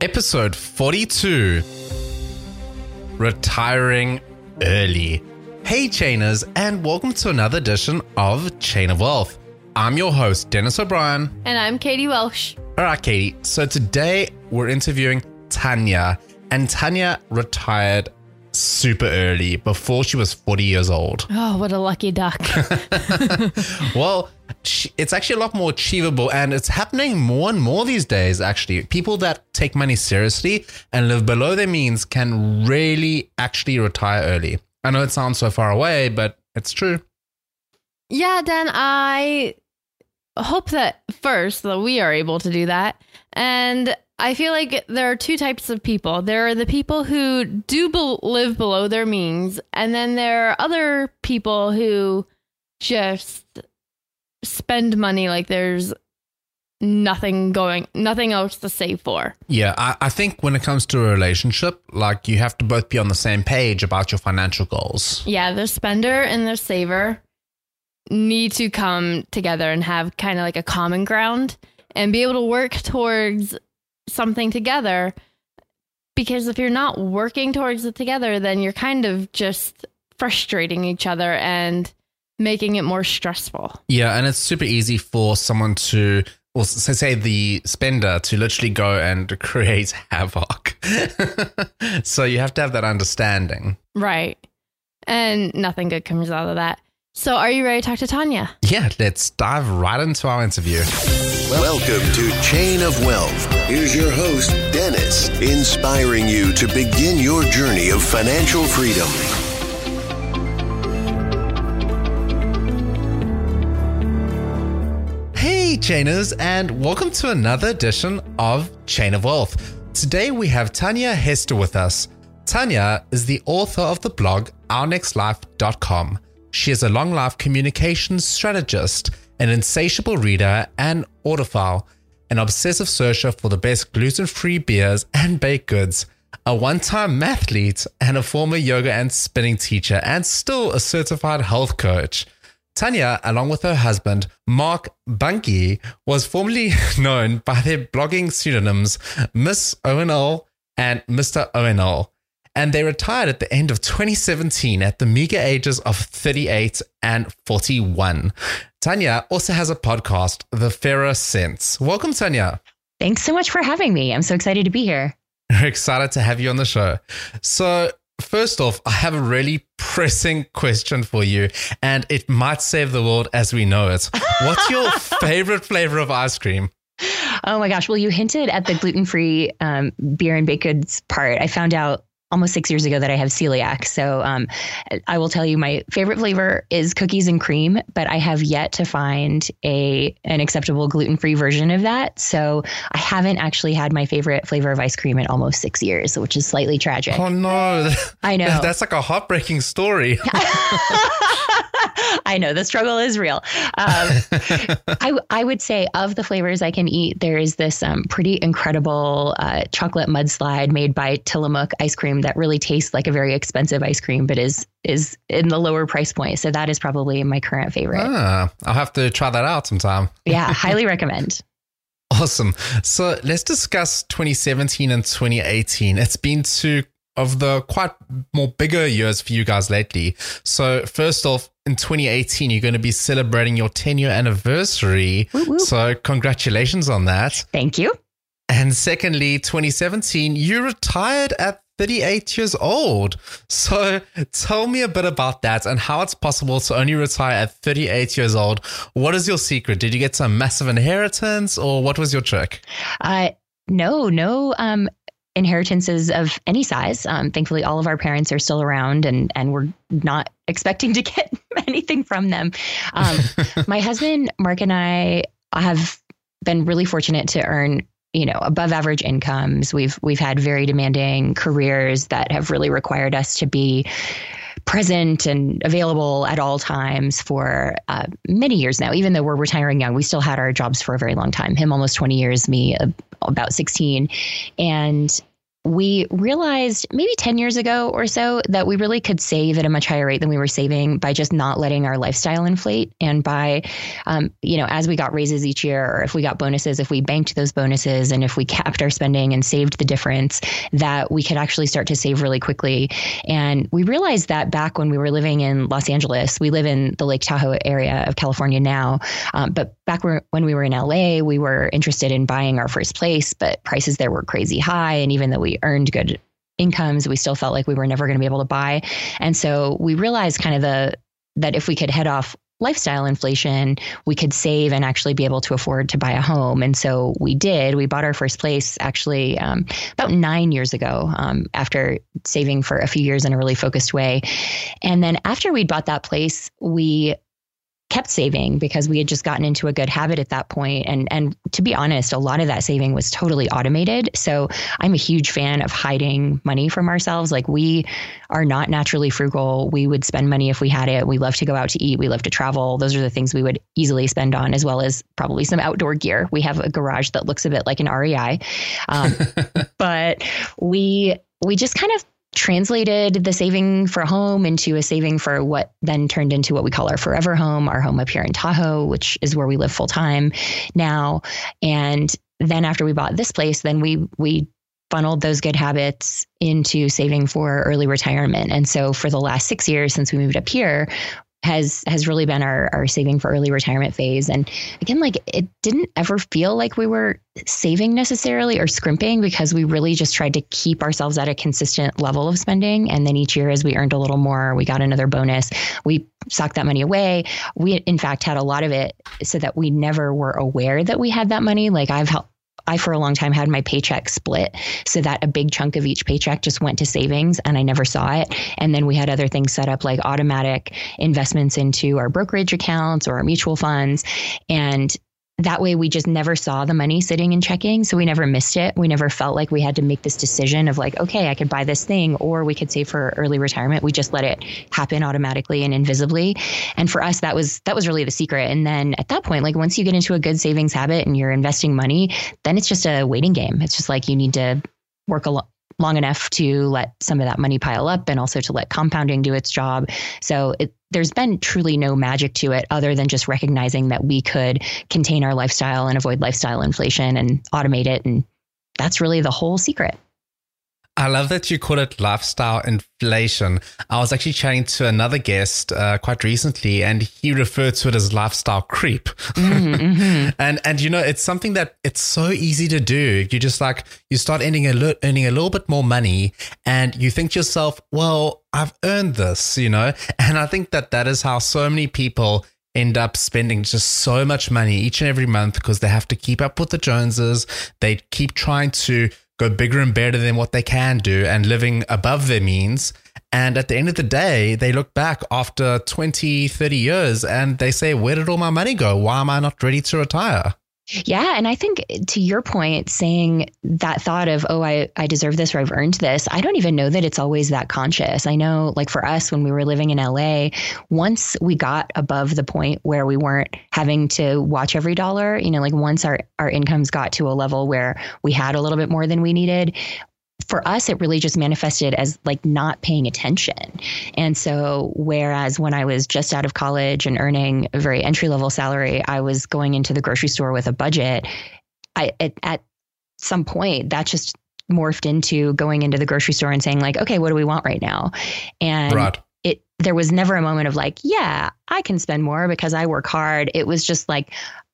Episode 42, Retiring Early. Hey Chainers, and welcome to another edition of Chain of Wealth. I'm your host, Dennis O'Brien. And I'm Katie Welsh. All right, Katie. So today we're interviewing Tanya, and Tanya retired super early before she was 40 years old. Oh, what a lucky duck. Well, it's actually a lot more achievable, and it's happening more and more these days, actually. People that take money seriously and live below their means can really actually retire early. I know it sounds so far away, but it's true. Yeah, Dan, I hope that first that we are able to do that. And I feel like there are two types of people. There are the people who do live below their means, and then there are other people who just spend money like there's nothing else to save for. Yeah, I think when it comes to a relationship, like, you have to both be on the same page about your financial goals. Yeah, their spender and their saver need to come together and have kind of like a common ground and be able to work towards something together, because if you're not working towards it together, then you're kind of just frustrating each other and making it more stressful. Yeah, and it's super easy for someone to, well, so say the spender, to literally go and create havoc. So you have to have that understanding. Right. And nothing good comes out of that. So are you ready to talk to Tanya? Yeah, let's dive right into our interview. Welcome to Chain of Wealth. Here's your host, Dennis, inspiring you to begin your journey of financial freedom. Chainers, and welcome to another edition of Chain of Wealth. Today we have Tanya Hester with us. Tanya is the author of the blog OurNextLife.com. She is a long life communications strategist, an insatiable reader and audiophile, an obsessive searcher for the best gluten-free beers and baked goods, a one-time mathlete, and a former yoga and spinning teacher, and still a certified health coach. Tanya, along with her husband, Mark Bunky, was formerly known by their blogging pseudonyms Miss ONL and Mr. ONL, and they retired at the end of 2017 at the meager ages of 38 and 41. Tanya also has a podcast, The Fairer Cents. Welcome, Tanya. Thanks so much for having me. I'm so excited to be here. We're excited to have you on the show. So, first off, I have a really pressing question for you, and it might save the world as we know it. What's your favorite flavor of ice cream? Oh my gosh. Well, you hinted at the gluten-free beer and baked goods part. I found out almost 6 years ago that I have celiac. So I will tell you my favorite flavor is cookies and cream, but I have yet to find an acceptable gluten-free version of that. So I haven't actually had my favorite flavor of ice cream in almost 6 years, which is slightly tragic. Oh no. I know. That's like a heartbreaking story. I know the struggle is real. I would say of the flavors I can eat, there is this pretty incredible chocolate mudslide made by Tillamook ice cream that really tastes like a very expensive ice cream, but is in the lower price point. So that is probably my current favorite. I'll have to try that out sometime. Yeah, highly recommend. Awesome. So let's discuss 2017 and 2018. It's been two of the quite more bigger years for you guys lately. So first off, in 2018, you're going to be celebrating your 10-year anniversary. Woo woo. So congratulations on that. Thank you. And secondly, 2017, you retired at 38 years old. So tell me a bit about that and how it's possible to only retire at 38 years old. What is your secret? Did you get some massive inheritance, or what was your trick? No, inheritances of any size. Thankfully, all of our parents are still around, and we're not expecting to get anything from them. My husband, Mark, and I have been really fortunate to earn you know, above average incomes. We've had very demanding careers that have really required us to be present and available at all times for many years now. Even though we're retiring young, we still had our jobs for a very long time. Him almost 20 years, me about 16. And we realized maybe 10 years ago or so that we really could save at a much higher rate than we were saving by just not letting our lifestyle inflate. And by, as we got raises each year, or if we got bonuses, if we banked those bonuses, and if we capped our spending and saved the difference, that we could actually start to save really quickly. And we realized that back when we were living in Los Angeles — we live in the Lake Tahoe area of California now. But back when we were in LA, we were interested in buying our first place, but prices there were crazy high. And even though we earned good incomes, we still felt like we were never going to be able to buy. And so we realized kind of that if we could head off lifestyle inflation, we could save and actually be able to afford to buy a home. And so we did. We bought our first place actually about 9 years ago, after saving for a few years in a really focused way. And then after we'd bought that place, we kept saving because we had just gotten into a good habit at that point. And to be honest, a lot of that saving was totally automated. So I'm a huge fan of hiding money from ourselves. Like, we are not naturally frugal. We would spend money if we had it. We love to go out to eat. We love to travel. Those are the things we would easily spend on, as well as probably some outdoor gear. We have a garage that looks a bit like an REI. But we just kind of translated the saving for a home into a saving for what then turned into what we call our forever home, our home up here in Tahoe, which is where we live full time now. And then after we bought this place, then we funneled those good habits into saving for early retirement. And so for the last 6 years since we moved up here has really been our saving for early retirement phase. And again, like, it didn't ever feel like we were saving necessarily or scrimping, because we really just tried to keep ourselves at a consistent level of spending. And then each year, as we earned a little more, we got another bonus. We socked that money away. We, in fact, had a lot of it so that we never were aware that we had that money. Like, I for a long time had my paycheck split so that a big chunk of each paycheck just went to savings and I never saw it. And then we had other things set up, like automatic investments into our brokerage accounts or our mutual funds. And that way we just never saw the money sitting in checking. So we never missed it. We never felt like we had to make this decision of like, okay, I could buy this thing or we could save for early retirement. We just let it happen automatically and invisibly. And for us, that was really the secret. And then at that point, like, once you get into a good savings habit and you're investing money, then it's just a waiting game. It's just like, you need to work long enough to let some of that money pile up and also to let compounding do its job. So there's been truly no magic to it other than just recognizing that we could contain our lifestyle and avoid lifestyle inflation and automate it. And that's really the whole secret. I love that you call it lifestyle inflation. I was actually chatting to another guest quite recently, and he referred to it as lifestyle creep. Mm-hmm. And you know, it's something that it's so easy to do. You just like, you start earning a little bit more money and you think to yourself, well, I've earned this, you know? And I think that is how so many people end up spending just so much money each and every month, because they have to keep up with the Joneses. They keep trying to go bigger and better than what they can do and living above their means. And at the end of the day, they look back after 20, 30 years and they say, where did all my money go? Why am I not ready to retire? Yeah. And I think, to your point, saying that thought of, oh, I deserve this, or I've earned this, I don't even know that it's always that conscious. I know, like, for us, when we were living in LA, once we got above the point where we weren't having to watch every dollar, you know, like, once our incomes got to a level where we had a little bit more than we needed, for us, it really just manifested as like not paying attention. And so, whereas when I was just out of college and earning a very entry-level salary, I was going into the grocery store with a budget. At some point, that just morphed into going into the grocery store and saying like, okay, what do we want right now? And Rod. There was never a moment of like, yeah, I can spend more because I work hard. It was just like,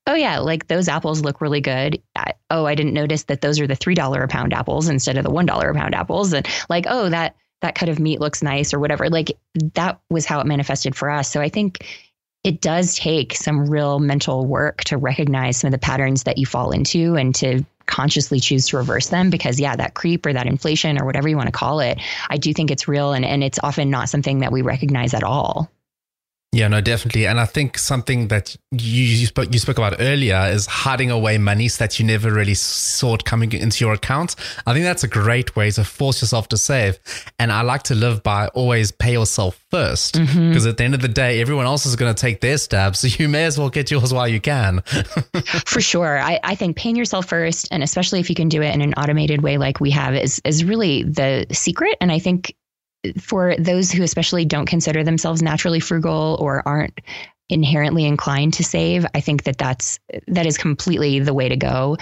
oh yeah, like, those apples look really good. I didn't notice that those are the $3 a pound apples instead of the $1 a pound apples. And like, oh, that cut of meat looks nice, or whatever. Like, that was how it manifested for us. So I think it does take some real mental work to recognize some of the patterns that you fall into and to consciously choose to reverse them, because yeah, that creep or that inflation or whatever you want to call it, I do think it's real, and it's often not something that we recognize at all. Yeah, no, definitely. And I think something that you spoke about earlier is hiding away money so that you never really saw it coming into your account. I think that's a great way to force yourself to save. And I like to live by always pay yourself first, because at the end of the day, everyone else is going to take their stab. So you may as well get yours while you can. For sure. I think paying yourself first, and especially if you can do it in an automated way like we have, is really the secret. And I think for those who especially don't consider themselves naturally frugal or aren't inherently inclined to save, I think that is completely the way to go.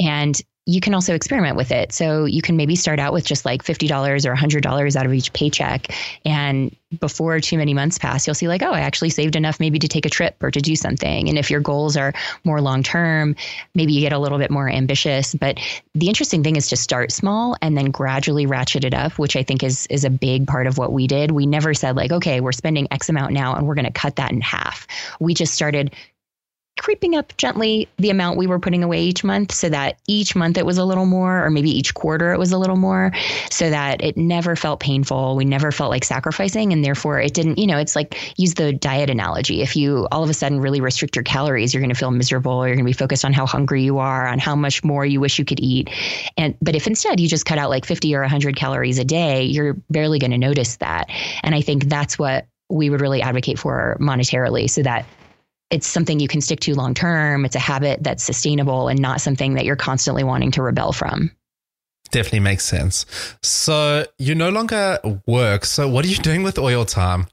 And you can also experiment with it. So you can maybe start out with just like $50 or $100 out of each paycheck. And before too many months pass, you'll see like, oh, I actually saved enough maybe to take a trip or to do something. And if your goals are more long-term, maybe you get a little bit more ambitious. But the interesting thing is to start small and then gradually ratchet it up, which I think is a big part of what we did. We never said like, okay, we're spending X amount now and we're going to cut that in half. We just started creeping up gently the amount we were putting away each month, so that each month it was a little more, or maybe each quarter it was a little more, so that it never felt painful. We never felt like sacrificing, and therefore it didn't, it's like, use the diet analogy. If you all of a sudden really restrict your calories, you're going to feel miserable. You're going to be focused on how hungry you are, on how much more you wish you could eat. But if instead you just cut out like 50 or 100 calories a day, you're barely going to notice that. And I think that's what we would really advocate for monetarily, so that it's something you can stick to long term. It's a habit that's sustainable and not something that you're constantly wanting to rebel from. Definitely makes sense. So you no longer work. So what are you doing with all your time?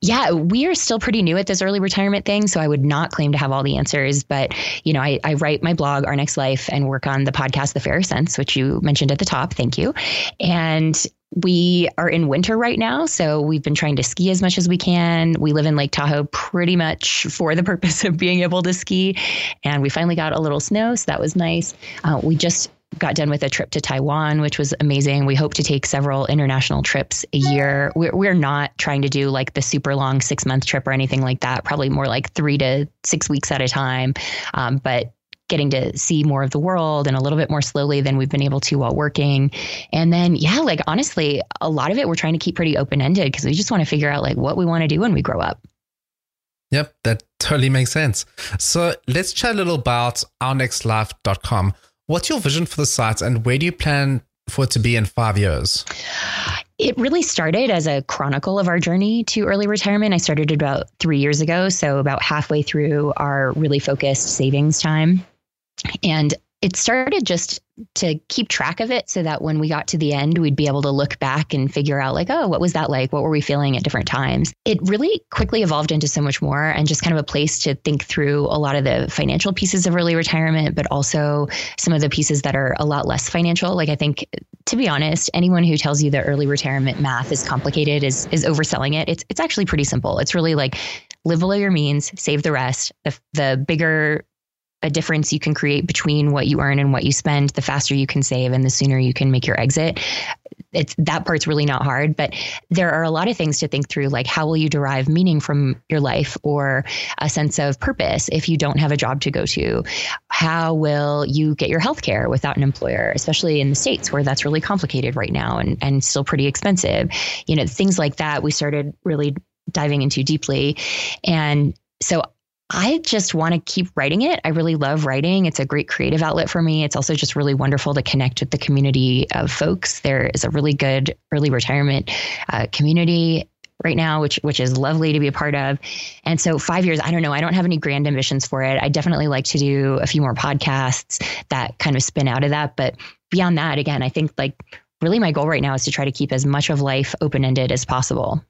Yeah, we are still pretty new at this early retirement thing, so I would not claim to have all the answers. But, I write my blog, Our Next Life, and work on the podcast, The Fairer Cents, which you mentioned at the top. Thank you. And we are in winter right now, so we've been trying to ski as much as we can. We live in Lake Tahoe pretty much for the purpose of being able to ski. And we finally got a little snow, so that was nice. We just got done with a trip to Taiwan, which was amazing. We hope to take several international trips a year. We're not trying to do like the super long 6-month trip or anything like that, probably more like 3 to 6 weeks at a time. But getting to see more of the world and a little bit more slowly than we've been able to while working. And then, honestly, a lot of it we're trying to keep pretty open-ended, because we just want to figure out like what we want to do when we grow up. Yep, that totally makes sense. So let's chat a little about OurNextLife.com. What's your vision for the site, and where do you plan for it to be in 5 years? It really started as a chronicle of our journey to early retirement. I started about 3 years ago, so about halfway through our really focused savings time. And it started just to keep track of it, so that when we got to the end, we'd be able to look back and figure out like, oh, what was that like? What were we feeling at different times? It really quickly evolved into so much more, and just kind of a place to think through a lot of the financial pieces of early retirement, but also some of the pieces that are a lot less financial. Like, I think, to be honest, anyone who tells you that early retirement math is complicated is overselling it. It's actually pretty simple. It's really like, live below your means, save the rest. The bigger a difference you can create between what you earn and what you spend, the faster you can save and the sooner you can make your exit. That part's really not hard, but there are a lot of things to think through, like how will you derive meaning from your life or a sense of purpose if you don't have a job to go to? How will you get your health care without an employer, especially in the States where that's really complicated right now and still pretty expensive? Things like that we started really diving into deeply. And so I just want to keep writing it. I really love writing. It's a great creative outlet for me. It's also just really wonderful to connect with the community of folks. There is a really good early retirement community right now, which is lovely to be a part of. And so 5 years, I don't know. I don't have any grand ambitions for it. I definitely like to do a few more podcasts that kind of spin out of that. But beyond that, again, I think like really my goal right now is to try to keep as much of life open-ended as possible.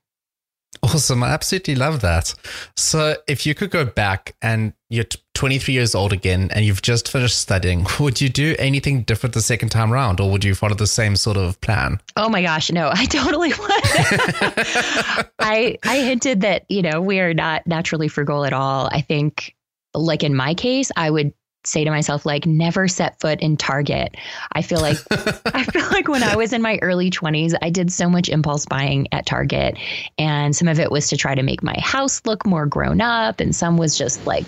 Awesome. I absolutely love that. So if you could go back and you're 23 years old again and you've just finished studying, would you do anything different the second time around, or would you follow the same sort of plan? Oh my gosh, no, I totally would. I hinted that, we are not naturally frugal at all. I think like in my case, I would say to myself, like, never set foot in Target. I feel like when I was in my early 20s, I did so much impulse buying at Target. And some of it was to try to make my house look more grown up. And some was just like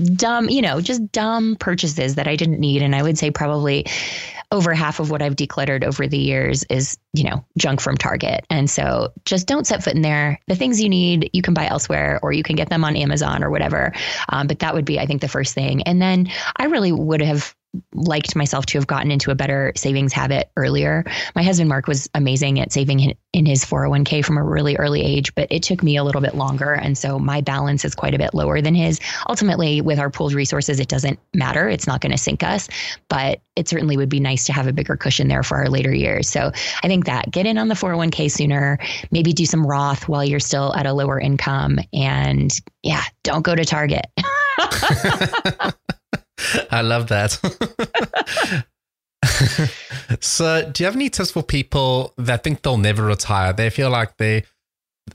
dumb, you know, just dumb purchases that I didn't need. And I would say probably over half of what I've decluttered over the years is, you know, junk from Target. And so just don't set foot in there. The things you need, you can buy elsewhere, or you can get them on Amazon or whatever. But that would be, I think, the first thing. And then I really would have liked myself to have gotten into a better savings habit earlier. My husband, Mark, was amazing at saving in his 401k from a really early age, but it took me a little bit longer. And so my balance is quite a bit lower than his. Ultimately, with our pooled resources, it doesn't matter. It's not going to sink us, but it certainly would be nice to have a bigger cushion there for our later years. So I think that get in on the 401k sooner, maybe do some Roth while you're still at a lower income, and yeah, don't go to Target. I love that. So do you have any tips for people that think they'll never retire? They feel like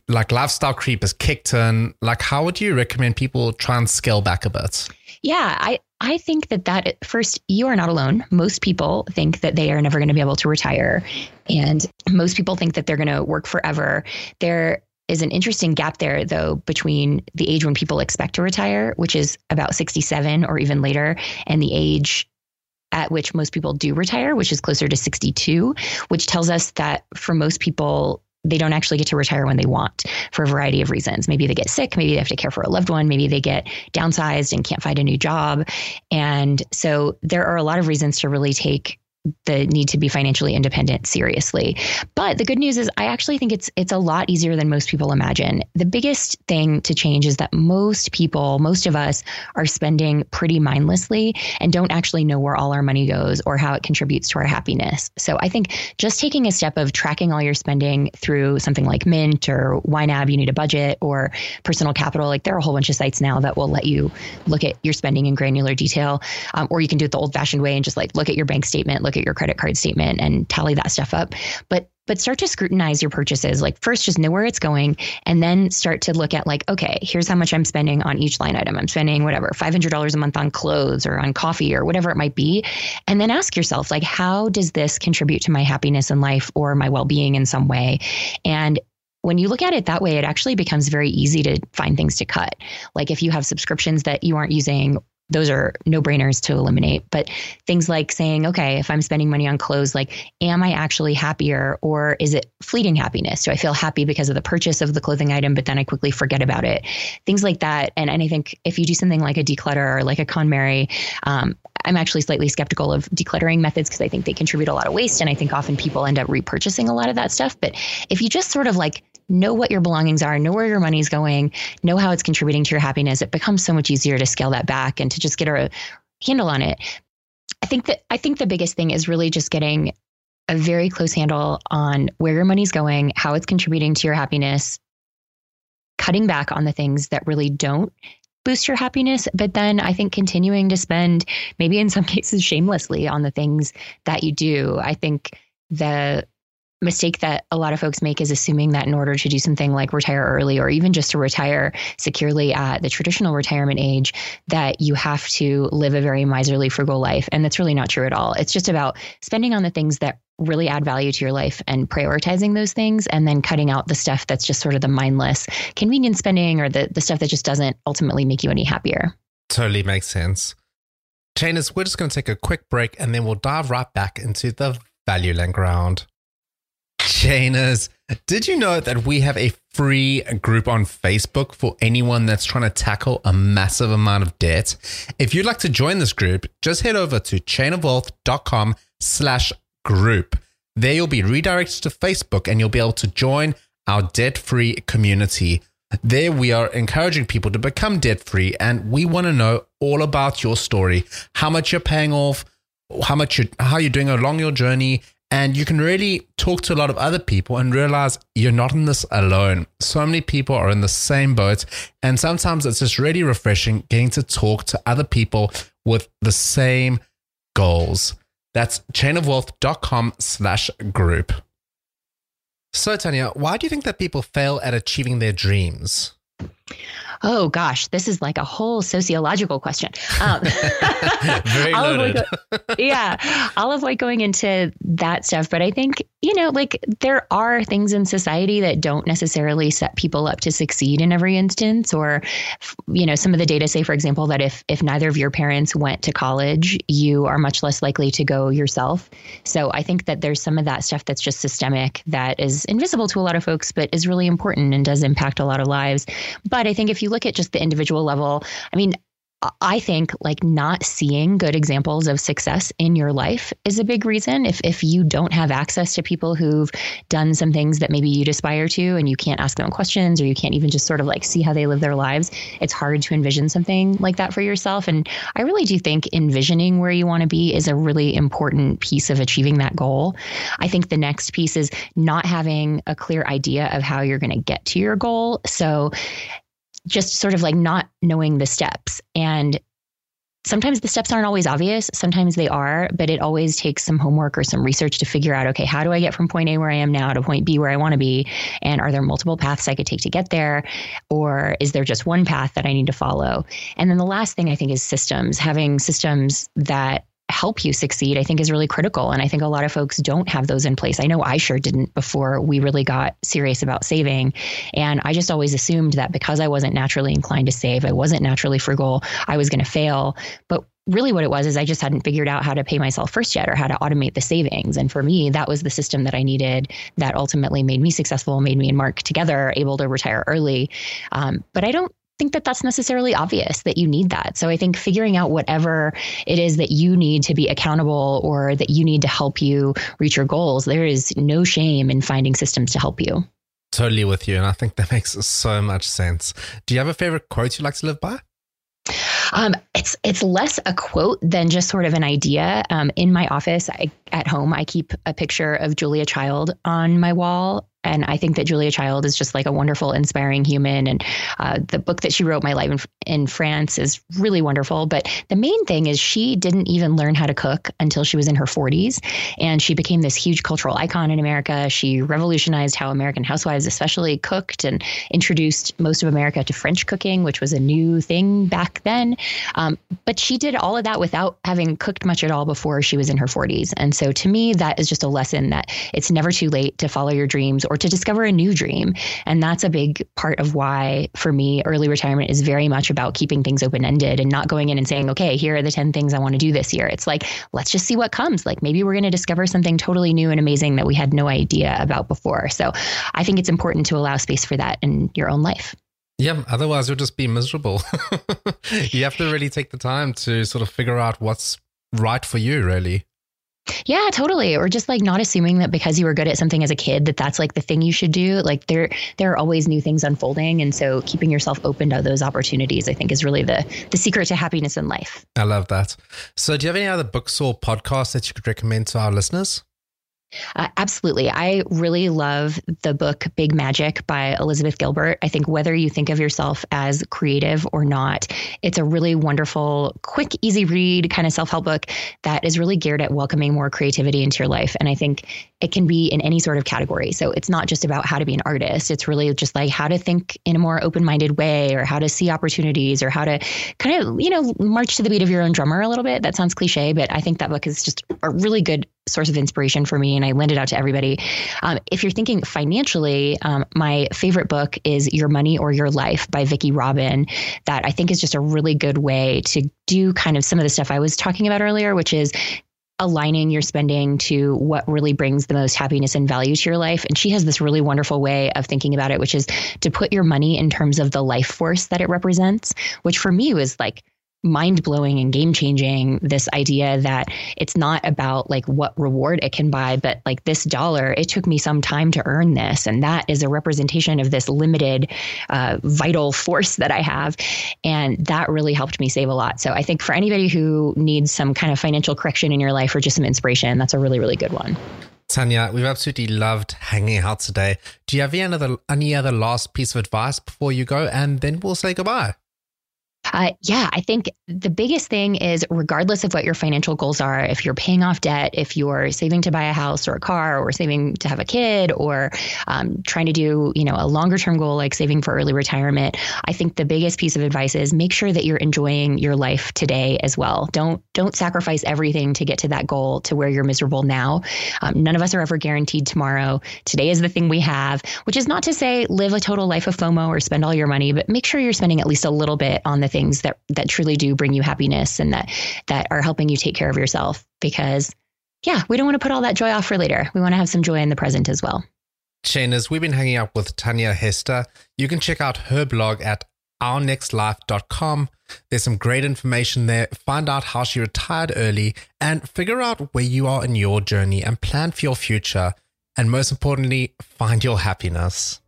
lifestyle creep has kicked in. Like, how would you recommend people try and scale back a bit? Yeah, I think that first, you are not alone. Most people think that they are never going to be able to retire. And most people think that they're going to work forever. They're is an interesting gap there, though, between the age when people expect to retire, which is about 67 or even later, and the age at which most people do retire, which is closer to 62, which tells us that for most people, they don't actually get to retire when they want for a variety of reasons. Maybe they get sick, maybe they have to care for a loved one, maybe they get downsized and can't find a new job. And so there are a lot of reasons to really take the need to be financially independent seriously. But the good news is I actually think it's a lot easier than most people imagine. The biggest thing to change is that most of us are spending pretty mindlessly and don't actually know where all our money goes or how it contributes to our happiness. So I think just taking a step of tracking all your spending through something like Mint or YNAB, You Need a Budget, or Personal Capital, like there are a whole bunch of sites now that will let you look at your spending in granular detail, or you can do it the old fashioned way and just like look at your bank statement, look at your credit card statement, and tally that stuff up. But start to scrutinize your purchases. Like first, just know where it's going, and then start to look at like, okay, here's how much I'm spending on each line item. I'm spending whatever, $500 a month on clothes or on coffee or whatever it might be. And then ask yourself, like, how does this contribute to my happiness in life or my well-being in some way? And when you look at it that way, it actually becomes very easy to find things to cut. Like if you have subscriptions that you aren't using, those are no-brainers to eliminate. But things like saying, okay, if I'm spending money on clothes, like, am I actually happier, or is it fleeting happiness? Do I feel happy because of the purchase of the clothing item, but then I quickly forget about it? Things like that. And I think if you do something like a declutter or like a KonMari, I'm actually slightly skeptical of decluttering methods because I think they contribute a lot of waste. And I think often people end up repurchasing a lot of that stuff. But if you just sort of like know what your belongings are, know where your money's going, know how it's contributing to your happiness, it becomes so much easier to scale that back and to just get a handle on it. I think the biggest thing is really just getting a very close handle on where your money's going, how it's contributing to your happiness, cutting back on the things that really don't boost your happiness, but then I think continuing to spend, maybe in some cases shamelessly, on the things that you do. I think the mistake that a lot of folks make is assuming that in order to do something like retire early, or even just to retire securely at the traditional retirement age, that you have to live a very miserly, frugal life. And that's really not true at all. It's just about spending on the things that really add value to your life and prioritizing those things, and then cutting out the stuff that's just sort of the mindless convenience spending, or the stuff that just doesn't ultimately make you any happier. Totally makes sense. Trainers, we're just going to take a quick break and then we'll dive right back into the value land round. Trainers, did you know that we have a free group on Facebook for anyone that's trying to tackle a massive amount of debt? If you'd like to join this group, just head over to chainofwealth.com/group. There you'll be redirected to Facebook and you'll be able to join our debt-free community. There we are encouraging people to become debt-free, and we want to know all about your story, how much you're paying off, how you're doing along your journey. And you can really talk to a lot of other people and realize you're not in this alone. So many people are in the same boat. And sometimes it's just really refreshing getting to talk to other people with the same goals. That's chainofwealth.com/group. So Tanya, why do you think that people fail at achieving their dreams? Oh gosh, this is like a whole sociological question. Very loaded. I'll avoid going into that stuff. But I think, like there are things in society that don't necessarily set people up to succeed in every instance. Or, some of the data say, for example, that if neither of your parents went to college, you are much less likely to go yourself. So I think that there's some of that stuff that's just systemic that is invisible to a lot of folks, but is really important and does impact a lot of lives. But I think if you look at just the individual level, I think like not seeing good examples of success in your life is a big reason. If you don't have access to people who've done some things that maybe you'd aspire to, and you can't ask them questions, or you can't even just sort of like see how they live their lives, it's hard to envision something like that for yourself. And I really do think envisioning where you want to be is a really important piece of achieving that goal. I think the next piece is not having a clear idea of how you're going to get to your goal. So just sort of like not knowing the steps. And sometimes the steps aren't always obvious. Sometimes they are, but it always takes some homework or some research to figure out, okay, how do I get from point A where I am now to point B where I want to be? And are there multiple paths I could take to get there? Or is there just one path that I need to follow? And then the last thing I think is systems. Having systems that help you succeed, I think, is really critical. And I think a lot of folks don't have those in place. I know I sure didn't before we really got serious about saving. And I just always assumed that because I wasn't naturally inclined to save, I wasn't naturally frugal, I was going to fail. But really what it was is I just hadn't figured out how to pay myself first yet, or how to automate the savings. And for me, that was the system that I needed that ultimately made me successful, made me and Mark together able to retire early. But I don't think that that's necessarily obvious that you need that. So I think figuring out whatever it is that you need to be accountable, or that you need to help you reach your goals, there is no shame in finding systems to help you. Totally with you. And I think that makes so much sense. Do you have a favorite quote you like to live by? It's less a quote than just sort of an idea. In my office, at home, I keep a picture of Julia Child on my wall. And I think that Julia Child is just like a wonderful, inspiring human. And the book that she wrote, My Life in France, is really wonderful. But the main thing is she didn't even learn how to cook until she was in her 40s. And she became this huge cultural icon in America. She revolutionized how American housewives especially cooked, and introduced most of America to French cooking, which was a new thing back then. But she did all of that without having cooked much at all before she was in her 40s. And so to me, that is just a lesson that it's never too late to follow your dreams, or to discover a new dream. And that's a big part of why, for me, early retirement is very much about keeping things open-ended and not going in and saying, okay, here are the 10 things I want to do this year. It's like, let's just see what comes. Like, maybe we're going to discover something totally new and amazing that we had no idea about before. So I think it's important to allow space for that in your own life. Yeah. Otherwise you'll just be miserable. You have to really take the time to sort of figure out what's right for you, really. Yeah, totally. Or just like not assuming that because you were good at something as a kid, that that's like the thing you should do. Like there are always new things unfolding. And so keeping yourself open to those opportunities, I think, is really the secret to happiness in life. I love that. So do you have any other books or podcasts that you could recommend to our listeners? Absolutely. I really love the book Big Magic by Elizabeth Gilbert. I think whether you think of yourself as creative or not, it's a really wonderful, quick, easy read kind of self-help book that is really geared at welcoming more creativity into your life. And I think it can be in any sort of category. So it's not just about how to be an artist. It's really just like how to think in a more open-minded way, or how to see opportunities, or how to kind of, march to the beat of your own drummer a little bit. That sounds cliche, but I think that book is just a really good source of inspiration for me, and I lend it out to everybody. If you're thinking financially, my favorite book is Your Money or Your Life by Vicki Robin. That I think is just a really good way to do kind of some of the stuff I was talking about earlier, which is aligning your spending to what really brings the most happiness and value to your life. And she has this really wonderful way of thinking about it, which is to put your money in terms of the life force that it represents, which for me was like mind-blowing and game-changing. This idea that it's not about like what reward it can buy, but like this dollar, it took me some time to earn this. And that is a representation of this limited, vital force that I have. And that really helped me save a lot. So I think for anybody who needs some kind of financial correction in your life, or just some inspiration, that's a really, really good one. Tanya, we've absolutely loved hanging out today. Do you have any other last piece of advice before you go? And then we'll say goodbye. I think the biggest thing is, regardless of what your financial goals are, if you're paying off debt, if you're saving to buy a house or a car, or saving to have a kid, or trying to do, a longer term goal like saving for early retirement, I think the biggest piece of advice is make sure that you're enjoying your life today as well. Don't sacrifice everything to get to that goal to where you're miserable now. None of us are ever guaranteed tomorrow. Today is the thing we have, which is not to say live a total life of FOMO or spend all your money, but make sure you're spending at least a little bit on the things that truly do bring you happiness and that are helping you take care of yourself, because we don't want to put all that joy off for later. We want to have some joy in the present as well. Chainers, we've been hanging out with Tanya Hester. You can check out her blog at OurNextLife.com. There's some great information there. Find out how she retired early and figure out where you are in your journey and plan for your future. And most importantly, find your happiness.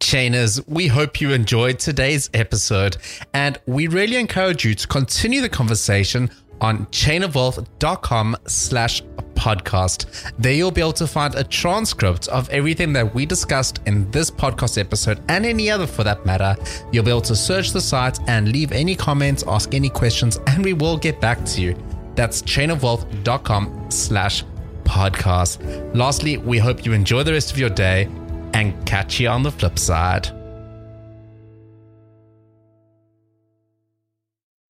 Chainers, we hope you enjoyed today's episode, and we really encourage you to continue the conversation on chainofwealth.com/podcast. There you'll be able to find a transcript of everything that we discussed in this podcast episode, and any other for that matter. You'll be able to search the site and leave any comments, ask any questions, and we will get back to you. That's chainofwealth.com/podcast. Lastly, we hope you enjoy the rest of your day, and catch you on the flip side.